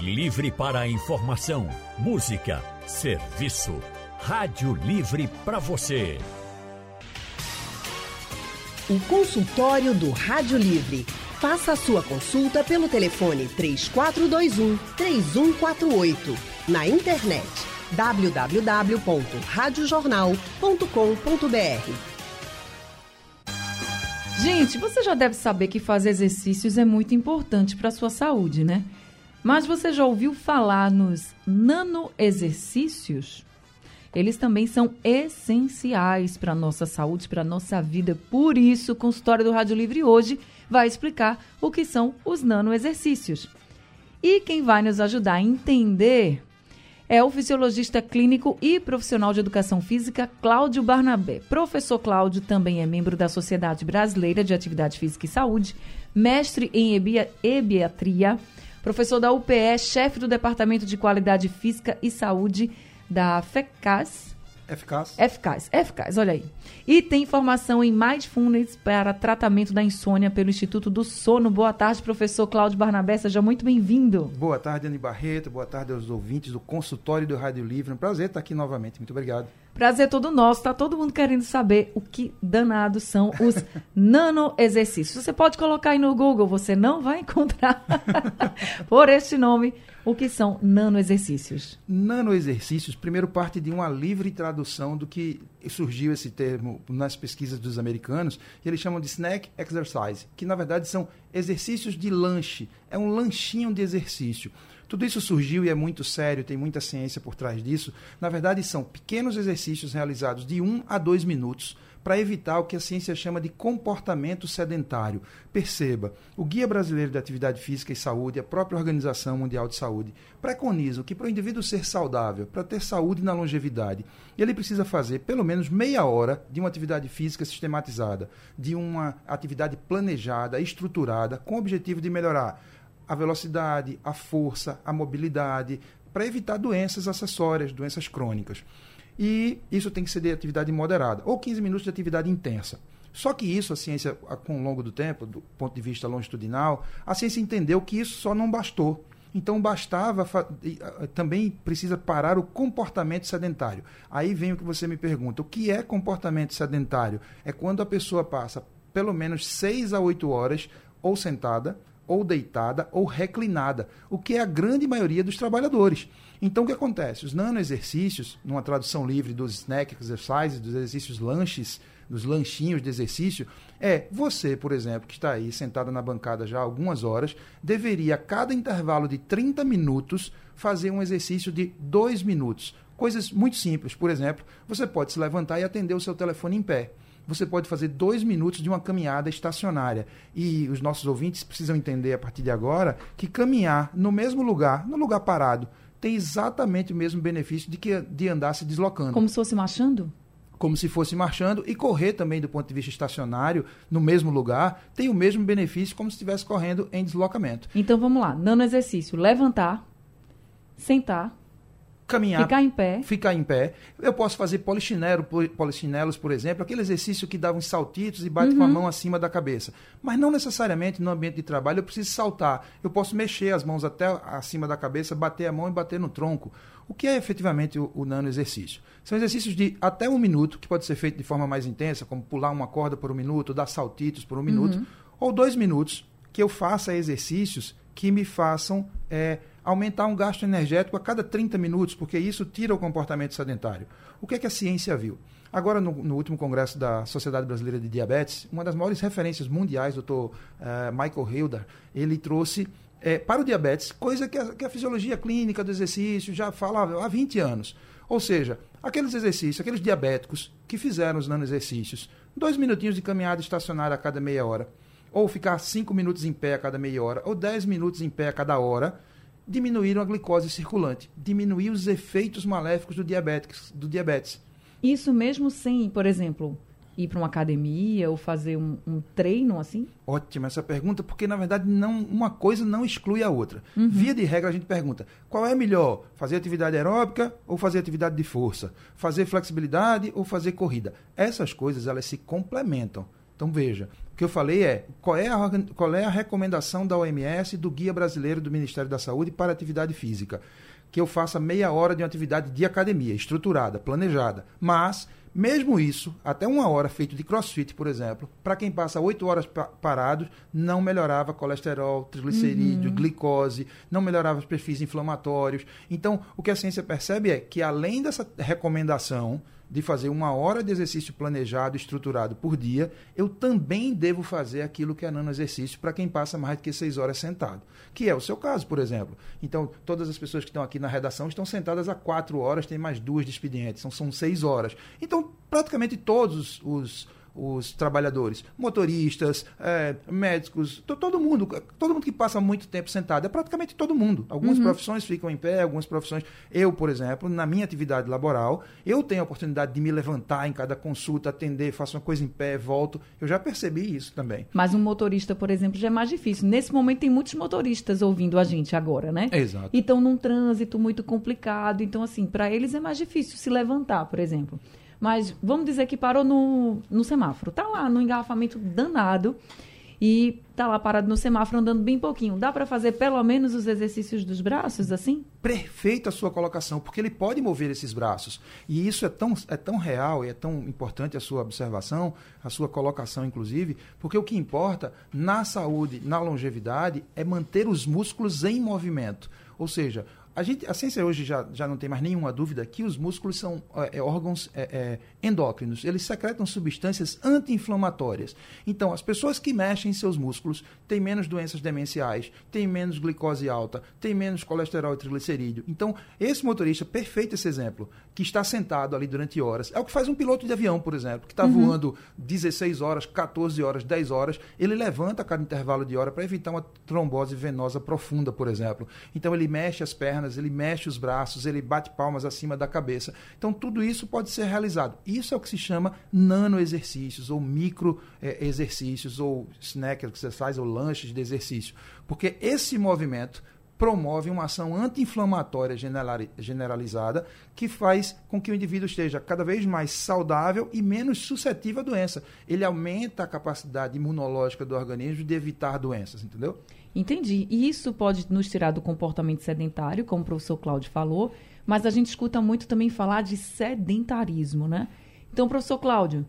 Livre para a informação, música, serviço. Rádio Livre para você. O consultório do Rádio Livre. Faça a sua consulta pelo telefone 3421-3148. Na internet www.radiojornal.com.br. Gente, você já deve saber que fazer exercícios é muito importante para a sua saúde, né? Mas você já ouviu falar nos nanoexercícios? Eles também são essenciais para a nossa saúde, para a nossa vida. Por isso, o consultório do Rádio Livre hoje vai explicar o que são os nanoexercícios. E quem vai nos ajudar a entender é o fisiologista clínico e profissional de educação física, Cláudio Barnabé. Professor Cláudio também é membro da Sociedade Brasileira de Atividade Física e Saúde, mestre em ebiatria, professor da UPE, chefe do Departamento de Qualidade Física e Saúde da FECAS. FECAS, olha aí. E tem formação em Mindfulness para tratamento da insônia pelo Instituto do Sono. Boa tarde, professor Cláudio Barnabé, seja muito bem-vindo. Boa tarde, Dani Barreto, boa tarde aos ouvintes do consultório do Rádio Livre. Um prazer estar aqui novamente, muito obrigado. Prazer todo nosso, tá todo mundo querendo saber o que danado são os nanoexercícios. Você pode colocar aí no Google, você não vai encontrar por este nome. O que são nanoexercícios? Nanoexercícios, primeiro, parte de uma livre tradução do que surgiu esse termo nas pesquisas dos americanos, que eles chamam de snack exercise, que na verdade são exercícios de lanche, é um lanchinho de exercício. Tudo isso surgiu e é muito sério, tem muita ciência por trás disso. Na verdade, são pequenos exercícios realizados de 1 a 2 minutos, para evitar o que a ciência chama de comportamento sedentário. Perceba, o Guia Brasileiro de Atividade Física e Saúde, a própria Organização Mundial de Saúde, preconizam que para o indivíduo ser saudável, para ter saúde na longevidade, ele precisa fazer pelo menos meia hora de uma atividade física sistematizada, de uma atividade planejada, estruturada, com o objetivo de melhorar a velocidade, a força, a mobilidade, para evitar doenças acessórias, doenças crônicas. E isso tem que ser de atividade moderada, ou 15 minutos de atividade intensa. Só que isso, a ciência, com o longo do tempo, do ponto de vista longitudinal, a ciência entendeu que isso só não bastou. Então, bastava, também precisa parar o comportamento sedentário. Aí vem o que você me pergunta, o que é comportamento sedentário? É quando a pessoa passa pelo menos 6 a 8 horas, ou sentada, ou deitada, ou reclinada, o que é a grande maioria dos trabalhadores. Então, o que acontece? Os nanoexercícios, numa tradução livre dos snack exercises, dos exercícios lanches, dos lanchinhos de exercício, é você, por exemplo, que está aí sentada na bancada já há algumas horas, deveria, a cada intervalo de 30 minutos, fazer um exercício de 2 minutos. Coisas muito simples. Por exemplo, você pode se levantar e atender o seu telefone em pé. Você pode fazer 2 minutos de uma caminhada estacionária. E os nossos ouvintes precisam entender, a partir de agora, que caminhar no mesmo lugar, no lugar parado, tem exatamente o mesmo benefício de andar se deslocando. Como se fosse marchando? Como se fosse marchando, e correr também, do ponto de vista estacionário, no mesmo lugar, tem o mesmo benefício como se estivesse correndo em deslocamento. Então, vamos lá. Nanoexercício. Levantar, sentar, caminhar, ficar em pé. Eu posso fazer polichinelos, por exemplo, aquele exercício que dá uns saltitos e bate com a mão acima da cabeça. Mas não necessariamente no ambiente de trabalho eu preciso saltar. Eu posso mexer as mãos até acima da cabeça, bater a mão e bater no tronco. O que é efetivamente o nanoexercício? São exercícios de até 1 minuto, que pode ser feito de forma mais intensa, como pular uma corda por 1 minuto, dar saltitos por 1 minuto, ou 2 minutos, que eu faça exercícios que me façam aumentar um gasto energético a cada 30 minutos, porque isso tira o comportamento sedentário. O que é que a ciência viu? Agora, no último congresso da Sociedade Brasileira de Diabetes, uma das maiores referências mundiais, o Dr. Michael Hilder, ele trouxe para o diabetes, coisa que a fisiologia clínica do exercício já falava há 20 anos. Ou seja, aqueles exercícios, aqueles diabéticos que fizeram os nanoexercícios, 2 minutinhos de caminhada estacionária a cada meia hora, ou ficar 5 minutos em pé a cada meia hora, ou 10 minutos em pé a cada hora, diminuíram a glicose circulante, diminuiu os efeitos maléficos do diabetes. Isso mesmo sem, por exemplo, ir para uma academia ou fazer um treino assim? Ótima essa pergunta, porque na verdade uma coisa não exclui a outra. Via de regra a gente pergunta, qual é melhor, fazer atividade aeróbica ou fazer atividade de força? Fazer flexibilidade ou fazer corrida? Essas coisas, elas se complementam. Então veja, que eu falei é qual é a recomendação da OMS do Guia Brasileiro do Ministério da Saúde para Atividade Física. Que eu faça meia hora de uma atividade de academia, estruturada, planejada. Mas, mesmo isso, até uma hora feito de crossfit, por exemplo, para quem passa 8 horas parado, não melhorava colesterol, triglicerídeo, glicose, não melhorava os perfis inflamatórios. Então, o que a ciência percebe é que, além dessa recomendação de fazer uma hora de exercício planejado, estruturado por dia, eu também devo fazer aquilo que é nanoexercício para quem passa mais do que 6 horas sentado, que é o seu caso, por exemplo. Então, todas as pessoas que estão aqui na redação estão sentadas há 4 horas, tem mais 2 de expediente, são 6 horas. Então, praticamente todos os trabalhadores, motoristas, médicos, todo mundo que passa muito tempo sentado, é praticamente todo mundo. Algumas profissões ficam em pé, algumas profissões... Eu, por exemplo, na minha atividade laboral, eu tenho a oportunidade de me levantar em cada consulta, atender, faço uma coisa em pé, volto. Eu já percebi isso também. Mas um motorista, por exemplo, já é mais difícil. Nesse momento tem muitos motoristas ouvindo a gente agora, né? Exato. E estão num trânsito muito complicado. Então, assim, para eles é mais difícil se levantar, por exemplo. Mas vamos dizer que parou no semáforo. Está lá no engarrafamento danado e está lá parado no semáforo andando bem pouquinho. Dá para fazer pelo menos os exercícios dos braços assim? Perfeita a sua colocação, porque ele pode mover esses braços. E isso é tão real e é tão importante a sua observação, a sua colocação inclusive, porque o que importa na saúde, na longevidade, é manter os músculos em movimento. Ou seja, a ciência hoje já não tem mais nenhuma dúvida que os músculos são órgãos endócrinos. Eles secretam substâncias anti-inflamatórias. Então, as pessoas que mexem seus músculos têm menos doenças demenciais, têm menos glicose alta, têm menos colesterol e triglicerídeo. Então, esse motorista, perfeito esse exemplo, que está sentado ali durante horas, é o que faz um piloto de avião, por exemplo, que está voando 16 horas, 14 horas, 10 horas. Ele levanta a cada intervalo de hora para evitar uma trombose venosa profunda, por exemplo. Então, ele mexe as pernas, ele mexe os braços, ele bate palmas acima da cabeça. Então, tudo isso pode ser realizado. Isso é o que se chama nanoexercícios, ou microexercícios, ou snack que você faz, ou lanches de exercício. Porque esse movimento promove uma ação anti-inflamatória generalizada que faz com que o indivíduo esteja cada vez mais saudável e menos suscetível à doença. Ele aumenta a capacidade imunológica do organismo de evitar doenças, entendeu? Entendi. E isso pode nos tirar do comportamento sedentário, como o professor Cláudio falou, mas a gente escuta muito também falar de sedentarismo, né? Então, professor Cláudio,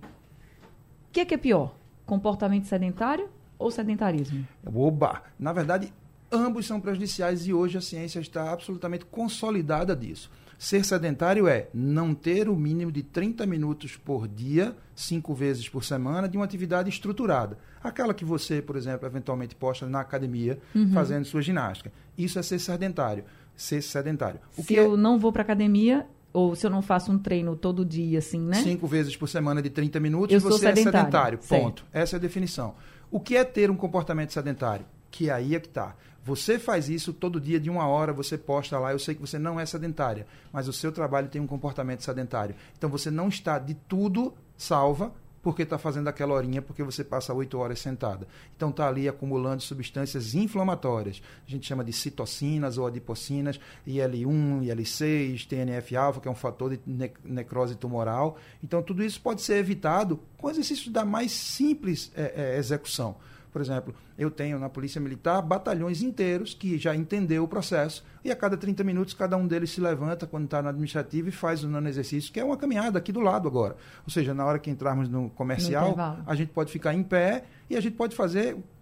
o que é pior? Comportamento sedentário ou sedentarismo? Oba! Na verdade, ambos são prejudiciais e hoje a ciência está absolutamente consolidada disso. Ser sedentário é não ter o mínimo de 30 minutos por dia, 5 vezes por semana, de uma atividade estruturada. Aquela que você, por exemplo, eventualmente posta na academia, fazendo sua ginástica. Isso é ser sedentário. Ser sedentário. Eu não vou para a academia, ou se eu não faço um treino todo dia, assim, né? 5 vezes por semana de 30 minutos, eu você é sedentário. Ponto. Certo. Essa é a definição. O que é ter um comportamento sedentário? Que aí é que está. Você faz isso todo dia de 1 hora, você posta lá, eu sei que você não é sedentária, mas o seu trabalho tem um comportamento sedentário. Então, você não está de tudo salva porque está fazendo aquela horinha, porque você passa 8 horas sentada. Então, está ali acumulando substâncias inflamatórias. A gente chama de citocinas ou adipocinas, IL-1, IL-6, TNF-alfa, que é um fator de necrose tumoral. Então, tudo isso pode ser evitado com exercícios da mais simples execução. Por exemplo, eu tenho na Polícia Militar batalhões inteiros que já entendeu o processo e a cada 30 minutos cada um deles se levanta quando está na administrativa e faz um nanoexercício, que é uma caminhada aqui do lado agora. Ou seja, na hora que entrarmos no comercial, a gente pode ficar em pé e a gente pode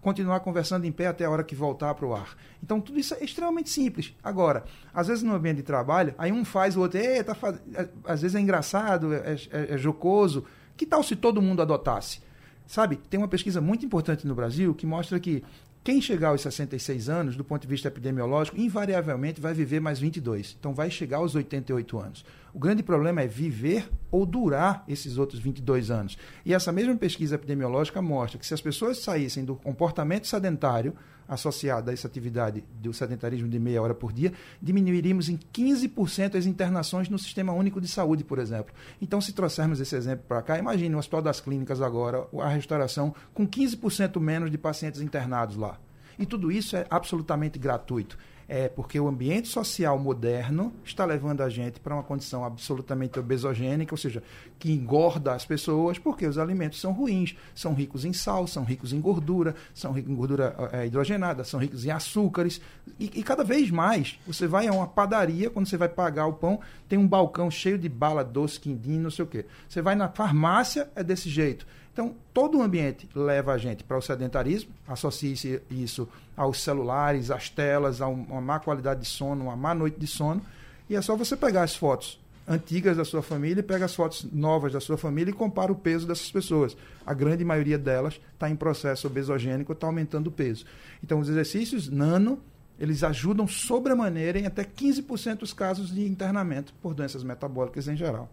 continuar conversando em pé até a hora que voltar para o ar. Então, tudo isso é extremamente simples. Agora, às vezes no ambiente de trabalho, aí um faz o outro, às vezes é engraçado, é jocoso. Que tal se todo mundo adotasse? Sabe, tem uma pesquisa muito importante no Brasil que mostra que quem chegar aos 66 anos, do ponto de vista epidemiológico, invariavelmente vai viver mais 22. Então, vai chegar aos 88 anos. O grande problema é viver ou durar esses outros 22 anos. E essa mesma pesquisa epidemiológica mostra que se as pessoas saíssem do comportamento sedentário, associado a essa atividade do sedentarismo de meia hora por dia, diminuiríamos em 15% as internações no Sistema Único de Saúde, por exemplo. Então, se trouxermos esse exemplo para cá, imagine o Hospital das Clínicas agora, a restauração, com 15% menos de pacientes internados lá. E tudo isso é absolutamente gratuito. É porque o ambiente social moderno está levando a gente para uma condição absolutamente obesogênica, ou seja, que engorda as pessoas porque os alimentos são ruins, são ricos em sal, são ricos em gordura hidrogenada, são ricos em açúcares. E cada vez mais, você vai a uma padaria, quando você vai pagar o pão, tem um balcão cheio de bala doce, quindim, não sei o quê. Você vai na farmácia, é desse jeito. Então, todo o ambiente leva a gente para o sedentarismo, associa-se isso aos celulares, às telas, a uma má qualidade de sono, uma má noite de sono. E é só você pegar as fotos antigas da sua família, pega as fotos novas da sua família e compara o peso dessas pessoas. A grande maioria delas está em processo obesogênico, está aumentando o peso. Então, os exercícios nano, eles ajudam sobremaneira em até 15% dos casos de internamento por doenças metabólicas em geral.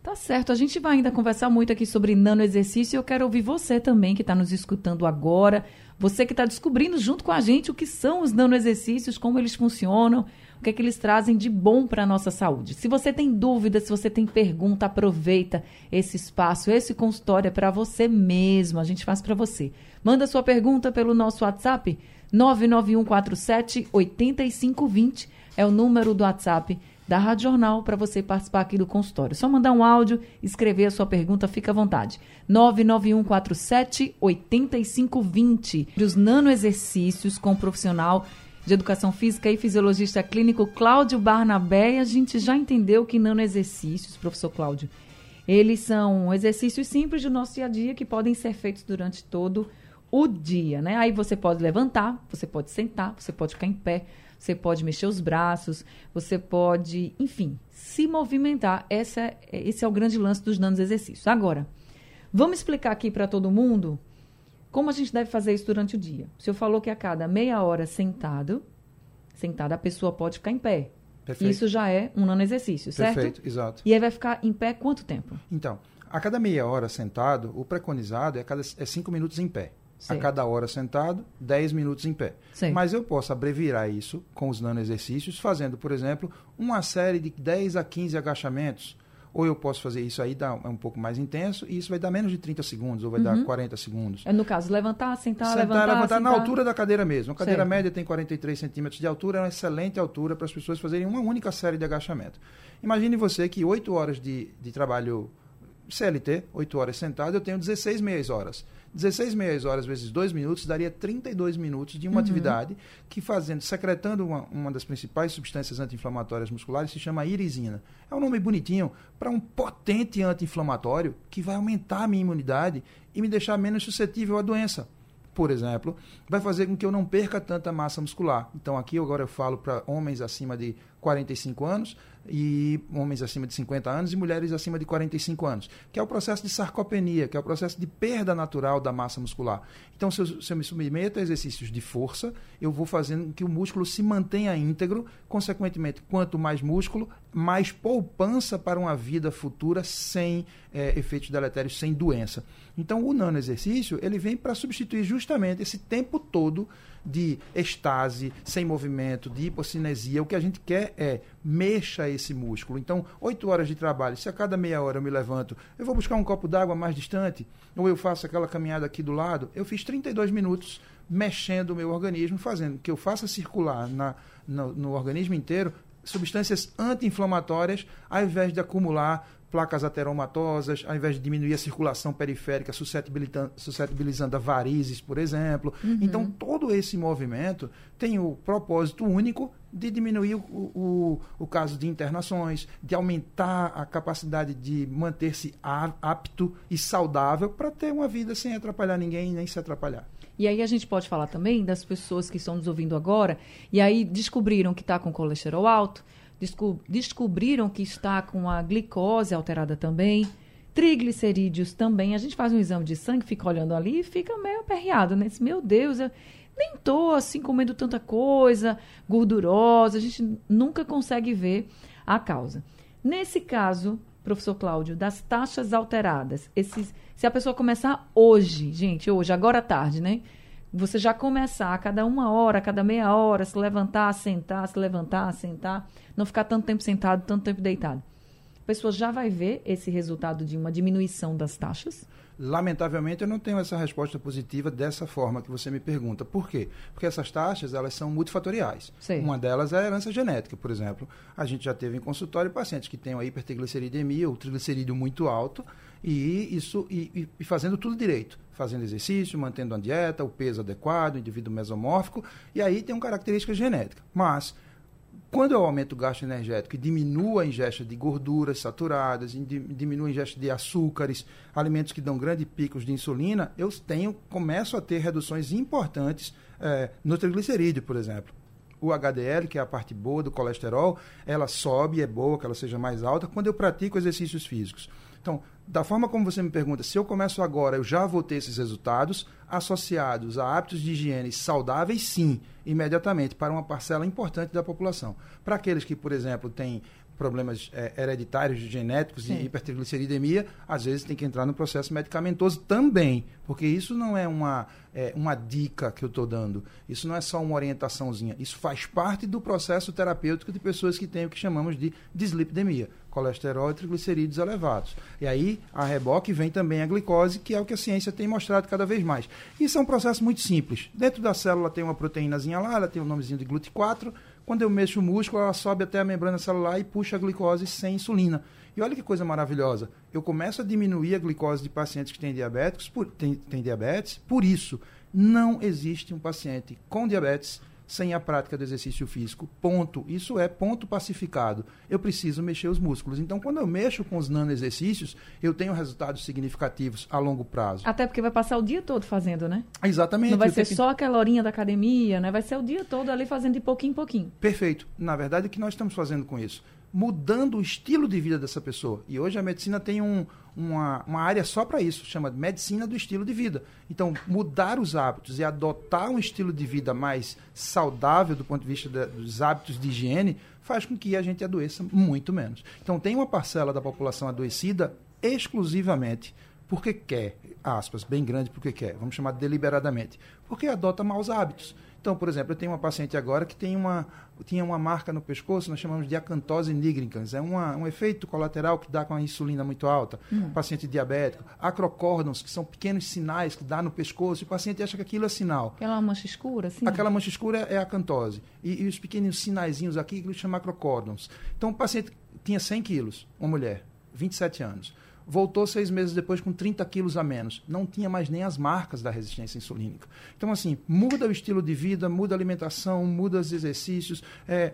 Tá certo, a gente vai ainda conversar muito aqui sobre nanoexercício e eu quero ouvir você também que está nos escutando agora, você que está descobrindo junto com a gente o que são os nanoexercícios, como eles funcionam, o que é que eles trazem de bom para a nossa saúde. Se você tem dúvida, se você tem pergunta, aproveita esse espaço, esse consultório é para você mesmo, a gente faz para você. Manda sua pergunta pelo nosso WhatsApp, 99147-8520, é o número do WhatsApp da Rádio Jornal, para você participar aqui do consultório. Só mandar um áudio, escrever a sua pergunta, fica à vontade. 99147-8520. Os nanoexercícios com o profissional de educação física e fisiologista clínico Cláudio Barnabé. E a gente já entendeu que nanoexercícios, professor Cláudio, eles são exercícios simples do nosso dia a dia que podem ser feitos durante todo o dia, né? Aí você pode levantar, você pode sentar, você pode ficar em pé, você pode mexer os braços, você pode, enfim, se movimentar. Esse é o grande lance dos nanoexercícios. Agora, vamos explicar aqui para todo mundo como a gente deve fazer isso durante o dia. O senhor falou que a cada meia hora sentada, a pessoa pode ficar em pé. Perfeito. Isso já é um nanoexercício, certo? Perfeito, exato. E aí vai ficar em pé quanto tempo? Então, a cada meia hora sentado, o preconizado é 5 minutos em pé. Sim. A cada hora sentado, 10 minutos em pé. Sim. Mas eu posso abreviar isso com os nanoexercícios, fazendo, por exemplo, uma série de 10 a 15 agachamentos. Ou eu posso fazer isso aí, dá um pouco mais intenso, e isso vai dar menos de 30 segundos, ou vai dar 40 segundos. É no caso, levantar, sentar. Na altura da cadeira mesmo. A cadeira média tem 43 centímetros de altura, é uma excelente altura para as pessoas fazerem uma única série de agachamento. Imagine você que 8 horas de trabalho CLT, 8 horas sentado, eu tenho 16 meias horas. 16 meias horas vezes 2 minutos daria 32 minutos de uma atividade que secretando uma das principais substâncias anti-inflamatórias musculares, se chama irisina. É um nome bonitinho para um potente anti-inflamatório que vai aumentar a minha imunidade e me deixar menos suscetível à doença. Por exemplo, vai fazer com que eu não perca tanta massa muscular. Então, aqui agora eu falo para homens acima de 45 anos e homens acima de 50 anos e mulheres acima de 45 anos, que é o processo de sarcopenia, que é o processo de perda natural da massa muscular. Então, se eu me submeto a exercícios de força, eu vou fazendo com que o músculo se mantenha íntegro, consequentemente, quanto mais músculo, mais poupança para uma vida futura sem efeitos deletérios, sem doença. Então, o nanoexercício, ele vem para substituir justamente esse tempo todo de estase, sem movimento, de hipocinesia. O que a gente quer é mexa esse músculo. Então, 8 horas de trabalho, se a cada meia hora eu me levanto, eu vou buscar um copo d'água mais distante, ou eu faço aquela caminhada aqui do lado, eu fiz 32 minutos mexendo o meu organismo, fazendo que eu faça circular no organismo inteiro substâncias anti-inflamatórias, ao invés de acumular placas ateromatosas, ao invés de diminuir a circulação periférica, suscetibilizando a varizes, por exemplo. Então, todo esse movimento tem o propósito único de diminuir o caso de internações, de aumentar a capacidade de manter-se apto e saudável para ter uma vida sem atrapalhar ninguém, nem se atrapalhar. E aí a gente pode falar também das pessoas que estão nos ouvindo agora e aí descobriram que está com colesterol alto, descobriram que está com a glicose alterada também, triglicerídeos também. A gente faz um exame de sangue, fica olhando ali e fica meio aperreado, né? Meu Deus, eu nem estou assim comendo tanta coisa gordurosa. A gente nunca consegue ver a causa. Nesse caso, professor Cláudio, das taxas alteradas, se a pessoa começar hoje, gente, hoje, agora à tarde, né? Você já começar a cada uma hora, a cada meia hora, se levantar, sentar, não ficar tanto tempo sentado, tanto tempo deitado. pessoa já vai ver esse resultado de uma diminuição das taxas? Lamentavelmente, eu não tenho essa resposta positiva dessa forma que você me pergunta. Por quê? Porque essas taxas, elas são multifatoriais. Sim. Uma delas é a herança genética, por exemplo. A gente já teve em consultório pacientes que têm a hipertrigliceridemia, o triglicerídeo muito alto, e fazendo tudo direito. Fazendo exercício, mantendo a dieta, o peso adequado, o indivíduo mesomórfico, e aí tem uma característica genética. Mas, quando eu aumento o gasto energético e diminuo a ingesta de gorduras saturadas, diminuo a ingesta de açúcares, alimentos que dão grandes picos de insulina, eu começo a ter reduções importantes no triglicerídeo, por exemplo. O HDL, que é a parte boa do colesterol, ela sobe, é boa que ela seja mais alta quando eu pratico exercícios físicos. Então, da forma como você me pergunta, se eu começo agora, eu já vou ter esses resultados associados a hábitos de higiene saudáveis, sim, imediatamente, para uma parcela importante da população. Para aqueles que, por exemplo, têm problemas hereditários, genéticos, sim, e hipertrigliceridemia, às vezes tem que entrar no processo medicamentoso também, porque isso não é uma dica que eu estou dando, isso não é só uma orientaçãozinha, isso faz parte do processo terapêutico de pessoas que têm o que chamamos de dislipidemia, colesterol e triglicerídeos elevados. E aí, a reboque vem também a glicose, que é o que a ciência tem mostrado cada vez mais. Isso é um processo muito simples. Dentro da célula tem uma proteínazinha lá, ela tem o nomezinho de GLUT4. Quando eu mexo o músculo, ela sobe até a membrana celular e puxa a glicose sem insulina. E olha que coisa maravilhosa. Eu começo a diminuir a glicose de pacientes que têm diabéticos, têm diabetes. Por isso, não existe um paciente com diabetes sem a prática do exercício físico, ponto. Isso é ponto pacificado. Eu preciso mexer os músculos. Então, quando eu mexo com os nanoexercícios, eu tenho resultados significativos a longo prazo. Até porque vai passar o dia todo fazendo, né? Exatamente. Não vai ser só aquela horinha da academia, né? Vai ser o dia todo ali fazendo de pouquinho em pouquinho. Perfeito. Na verdade, o que nós estamos fazendo com isso? Mudando o estilo de vida dessa pessoa. E hoje a medicina tem uma área só para isso, chama medicina do estilo de vida. Então, mudar os hábitos e adotar um estilo de vida mais saudável do ponto de vista dos hábitos de higiene faz com que a gente adoeça muito menos. Então, tem uma parcela da população adoecida exclusivamente porque quer, aspas, bem grande porque quer, vamos chamar deliberadamente, porque adota maus hábitos. Então, por exemplo, eu tenho uma paciente agora que tinha uma marca no pescoço, nós chamamos de acantose nigricans, é um efeito colateral que dá com a insulina muito alta, paciente diabético, acrocórdons, que são pequenos sinais que dá no pescoço, e o paciente acha que aquilo é sinal. Aquela mancha escura, sim? Aquela mancha escura é acantose, e os pequenos sinaizinhos aqui que chamam acrocórdons. Então, o paciente tinha 100 quilos, uma mulher, 27 anos. Voltou 6 meses depois com 30 quilos a menos. Não tinha mais nem as marcas da resistência insulínica. Então, assim, muda o estilo de vida, muda a alimentação, muda os exercícios,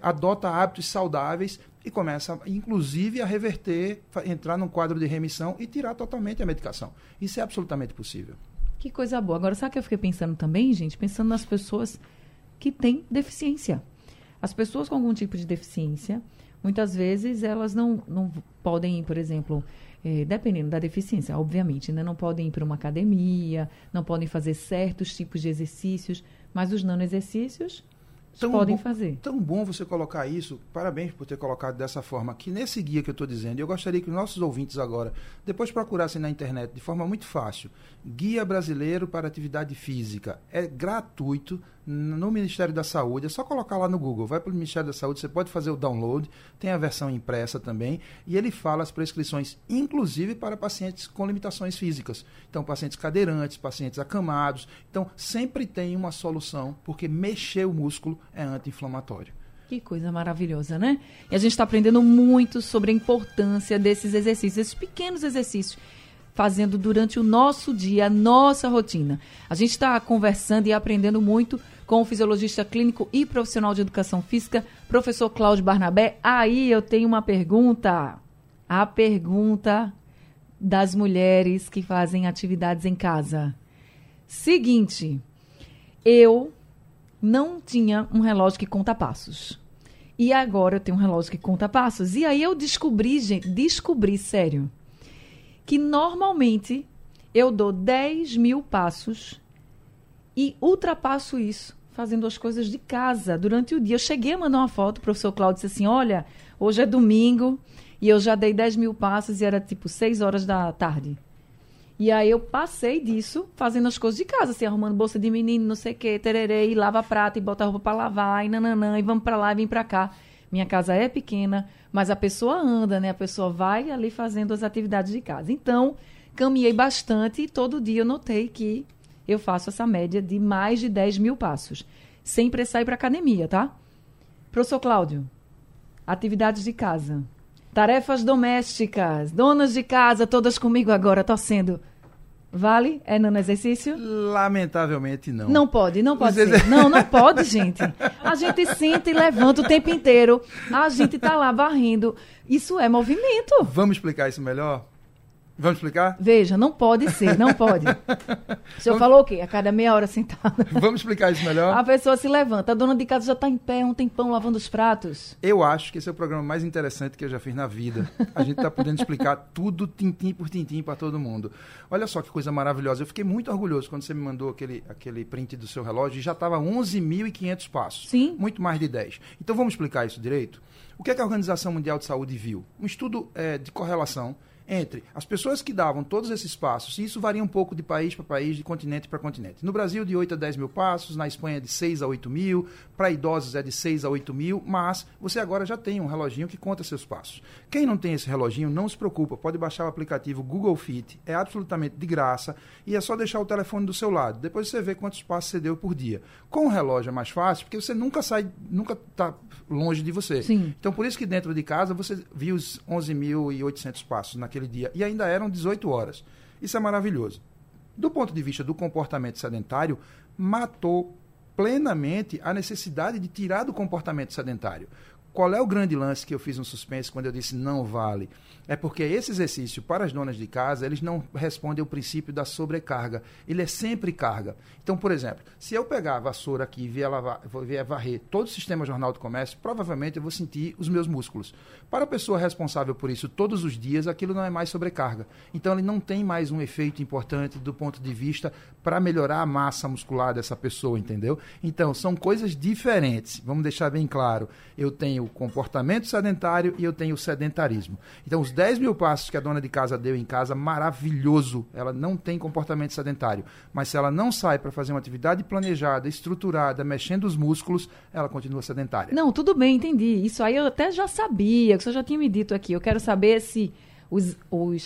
adota hábitos saudáveis e começa, inclusive, a reverter, entrar num quadro de remissão e tirar totalmente a medicação. Isso é absolutamente possível. Que coisa boa. Agora, sabe o que eu fiquei pensando também, gente? Pensando nas pessoas que têm deficiência. As pessoas com algum tipo de deficiência, muitas vezes, elas não podem, por exemplo... dependendo da deficiência, obviamente, né? Não podem ir para uma academia, não podem fazer certos tipos de exercícios, mas os nanoexercícios podem fazer. Tão bom você colocar isso, parabéns por ter colocado dessa forma, que nesse guia que eu estou dizendo, eu gostaria que os nossos ouvintes agora, depois procurassem na internet de forma muito fácil, Guia Brasileiro para Atividade Física, é gratuito, no Ministério da Saúde, é só colocar lá no Google, vai para o Ministério da Saúde, você pode fazer o download, tem a versão impressa também, e ele fala as prescrições, inclusive para pacientes com limitações físicas. Então, pacientes cadeirantes, pacientes acamados. Então, sempre tem uma solução, porque mexer o músculo é anti-inflamatório. Que coisa maravilhosa, né? E a gente está aprendendo muito sobre a importância desses exercícios, esses pequenos exercícios, fazendo durante o nosso dia, a nossa rotina. A gente está conversando e aprendendo muito com o fisiologista clínico e profissional de educação física, professor Cláudio Barnabé. Aí eu tenho uma pergunta. A pergunta das mulheres que fazem atividades em casa. Seguinte, eu não tinha um relógio que conta passos. E agora eu tenho um relógio que conta passos. E aí eu descobri, gente, sério, que normalmente eu dou 10 mil passos e ultrapasso isso, fazendo as coisas de casa durante o dia. Eu cheguei a mandar uma foto, o professor Cláudio disse assim, olha, hoje é domingo e eu já dei 10 mil passos e era tipo 6 horas da tarde. E aí eu passei disso fazendo as coisas de casa, assim, arrumando bolsa de menino, não sei o quê, tererê, e lava a prata, e bota a roupa para lavar, e nananã, e vamos para lá e vem para cá. minha casa é pequena, mas a pessoa anda, né? A pessoa vai ali fazendo as atividades de casa. Então, caminhei bastante e todo dia eu notei que eu faço essa média de mais de 10 mil passos. Sem precisar ir para a academia, tá? Professor Cláudio, atividades de casa, tarefas domésticas, donas de casa, todas comigo agora, torcendo. Vale? É no exercício? Lamentavelmente, não. Não pode ser. Não pode, gente. A gente senta e levanta o tempo inteiro. A gente tá lá varrendo. Isso é movimento. Vamos explicar isso melhor? Vamos explicar? Veja, não pode ser, não pode. O senhor falou o quê? A cada meia hora sentada. Vamos explicar isso melhor? A pessoa se levanta, a dona de casa já está em pé um tempão lavando os pratos. Eu acho que esse é o programa mais interessante que eu já fiz na vida. A gente está podendo explicar tudo tintim por tintim para todo mundo. Olha só que coisa maravilhosa. Eu fiquei muito orgulhoso quando você me mandou aquele print do seu relógio e já estava 11.500 passos. Sim. Muito mais de 10. Então vamos explicar isso direito? O que é que a Organização Mundial de Saúde viu? Um estudo de correlação entre as pessoas que davam todos esses passos, e isso varia um pouco de país para país, de continente para continente. No Brasil, de 8 a 10 mil passos, na Espanha, de 6 a 8 mil, para idosos é de 6 a 8 mil, mas você agora já tem um reloginho que conta seus passos. Quem não tem esse reloginho, não se preocupa, pode baixar o aplicativo Google Fit, é absolutamente de graça, e é só deixar o telefone do seu lado, depois você vê quantos passos você deu por dia. Com o relógio é mais fácil, porque você nunca está longe de você. Sim. Então, por isso que dentro de casa você viu os 11.800 passos naquele dia, e ainda eram 18 horas. Isso é maravilhoso. Do ponto de vista do comportamento sedentário, matou plenamente a necessidade de tirar do comportamento sedentário. Qual é o grande lance que eu fiz um suspense quando eu disse não vale? É porque esse exercício, para as donas de casa, eles não respondem ao princípio da sobrecarga. Ele é sempre carga. Então, por exemplo, se eu pegar a vassoura aqui e vier varrer todo o Sistema Jornal do Comércio, provavelmente eu vou sentir os meus músculos. Para a pessoa responsável por isso todos os dias, aquilo não é mais sobrecarga. Então, ele não tem mais um efeito importante do ponto de vista para melhorar a massa muscular dessa pessoa, entendeu? Então, são coisas diferentes. Vamos deixar bem claro. Eu tenho o comportamento sedentário e eu tenho o sedentarismo. Então, os 10 mil passos que a dona de casa deu em casa, maravilhoso. Ela não tem comportamento sedentário. Mas se ela não sai para fazer uma atividade planejada, estruturada, mexendo os músculos, ela continua sedentária. Não, tudo bem, entendi. Isso aí eu até já sabia, que o senhor já tinha me dito aqui. Eu quero saber se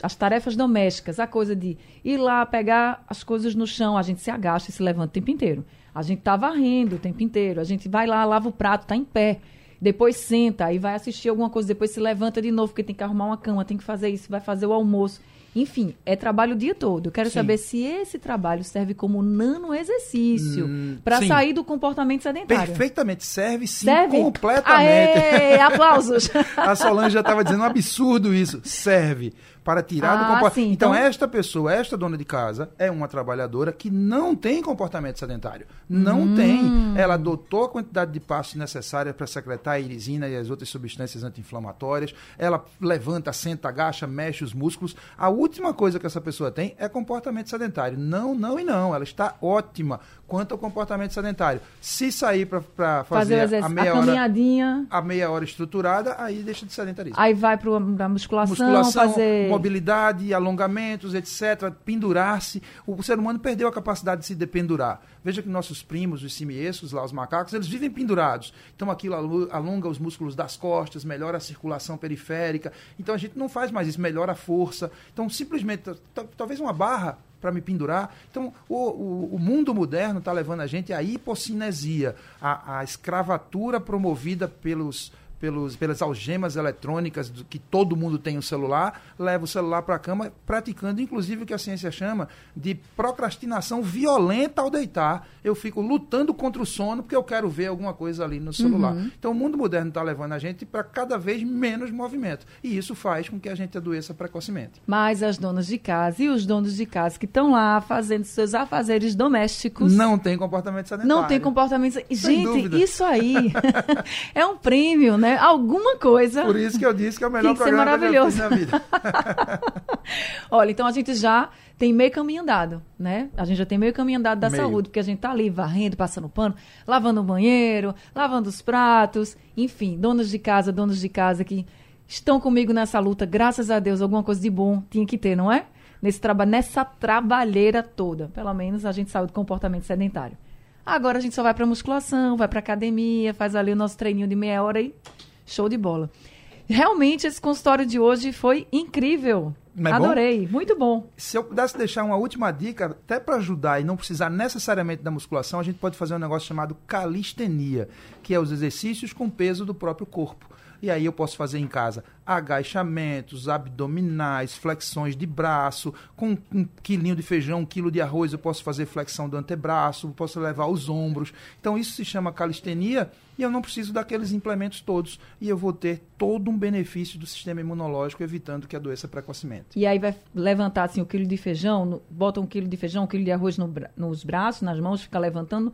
as tarefas domésticas, a coisa de ir lá pegar as coisas no chão, a gente se agacha e se levanta o tempo inteiro. A gente está varrendo o tempo inteiro. A gente vai lá, lava o prato, está em pé. Depois senta e vai assistir alguma coisa, depois se levanta de novo, porque tem que arrumar uma cama, tem que fazer isso, vai fazer o almoço. Enfim, é trabalho o dia todo. Eu quero saber se esse trabalho serve como nanoexercício para sair do comportamento sedentário. Perfeitamente, serve? Completamente. Aê, aplausos! A Solange já estava dizendo um absurdo isso. Serve para tirar do comportamento. Sim, então, esta pessoa, esta dona de casa, é uma trabalhadora que não tem comportamento sedentário. Não tem. Ela adotou a quantidade de passos necessária para secretar a irisina e as outras substâncias anti-inflamatórias. Ela levanta, senta, agacha, mexe os músculos. A última coisa que essa pessoa tem é comportamento sedentário. Não. Ela está ótima quanto ao comportamento sedentário. Se sair para fazer a meia hora estruturada, aí deixa de sedentarismo. Aí vai para a musculação, fazer mobilidade, alongamentos, etc., pendurar-se. O ser humano perdeu a capacidade de se dependurar. Veja que nossos primos, os simiescos, lá os macacos, eles vivem pendurados. Então aquilo alonga os músculos das costas, melhora a circulação periférica. Então a gente não faz mais isso, melhora a força. Então simplesmente, talvez uma barra para me pendurar. Então, o mundo moderno está levando a gente à hipocinesia, à escravatura promovida pelas algemas eletrônicas que todo mundo tem um celular, leva o celular para a cama, praticando inclusive o que a ciência chama de procrastinação violenta ao deitar. Eu fico lutando contra o sono porque eu quero ver alguma coisa ali no celular. Então o mundo moderno está levando a gente para cada vez menos movimento. E isso faz com que a gente adoeça precocemente. Mas as donas de casa e os donos de casa que estão lá fazendo seus afazeres domésticos não tem comportamento sedentário. Não tem comportamento sedentário. Gente, dúvida. Isso aí é um prêmio, né? Alguma coisa. Por isso que eu disse que é o melhor programa que eu fiz na vida. Olha, então a gente já tem meio caminho andado, né? A gente já tem meio caminho andado da saúde, porque a gente tá ali varrendo, passando pano, lavando o banheiro, lavando os pratos, enfim, donos de casa que estão comigo nessa luta, graças a Deus, alguma coisa de bom tinha que ter, não é? Nessa trabalheira toda. Pelo menos a gente saiu do comportamento sedentário. Agora a gente só vai para musculação, vai para academia, faz ali o nosso treininho de meia hora e Show de bola. Realmente, esse consultório de hoje foi incrível. Mas adorei, bom? Muito bom. Se eu pudesse deixar uma última dica, até para ajudar e não precisar necessariamente da musculação, a gente pode fazer um negócio chamado calistenia, que é os exercícios com peso do próprio corpo. E aí eu posso fazer em casa agachamentos, abdominais, flexões de braço, com 1 quilinho de feijão, 1 quilo de arroz, eu posso fazer flexão do antebraço, posso levar os ombros. Então isso se chama calistenia e eu não preciso daqueles implementos todos. E eu vou ter todo um benefício do sistema imunológico, evitando que a doença precocemente. E aí vai levantar assim 1 quilo de feijão, bota 1 quilo de feijão, 1 quilo de arroz nos braços, nas mãos, fica levantando.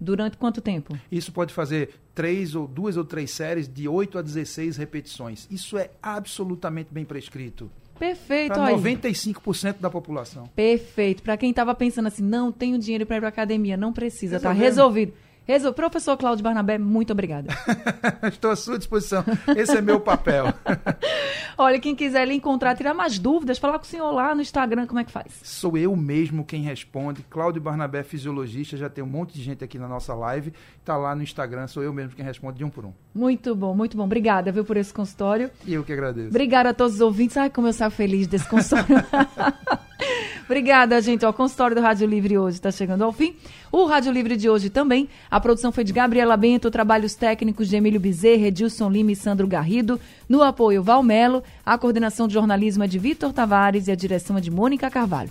Durante quanto tempo? Isso pode fazer 2 ou 3 séries de 8 a 16 repetições. Isso é absolutamente bem prescrito. Perfeito. Para 95% da população. Perfeito. Para quem estava pensando assim, não tenho dinheiro para ir para academia, não precisa, tá resolvido. Professor Cláudio Barnabé, muito obrigada. Estou à sua disposição. Esse é meu papel. Olha, quem quiser lhe encontrar, tirar mais dúvidas, falar com o senhor lá no Instagram, como é que faz? Sou eu mesmo quem responde. Cláudio Barnabé, fisiologista, já tem um monte de gente aqui na nossa live. Está lá no Instagram, sou eu mesmo quem responde de um por um. Muito bom, muito bom. Obrigada, viu, por esse consultório. E eu que agradeço. Obrigada a todos os ouvintes. Ai, como eu saio feliz desse consultório. Obrigada, gente. O consultório do Rádio Livre hoje está chegando ao fim. O Rádio Livre de hoje também. A produção foi de Gabriela Bento, trabalhos técnicos de Emílio Bizerra, Edilson Lima e Sandro Garrido. No apoio, Valmelo. A coordenação de jornalismo é de Vitor Tavares e a direção é de Mônica Carvalho.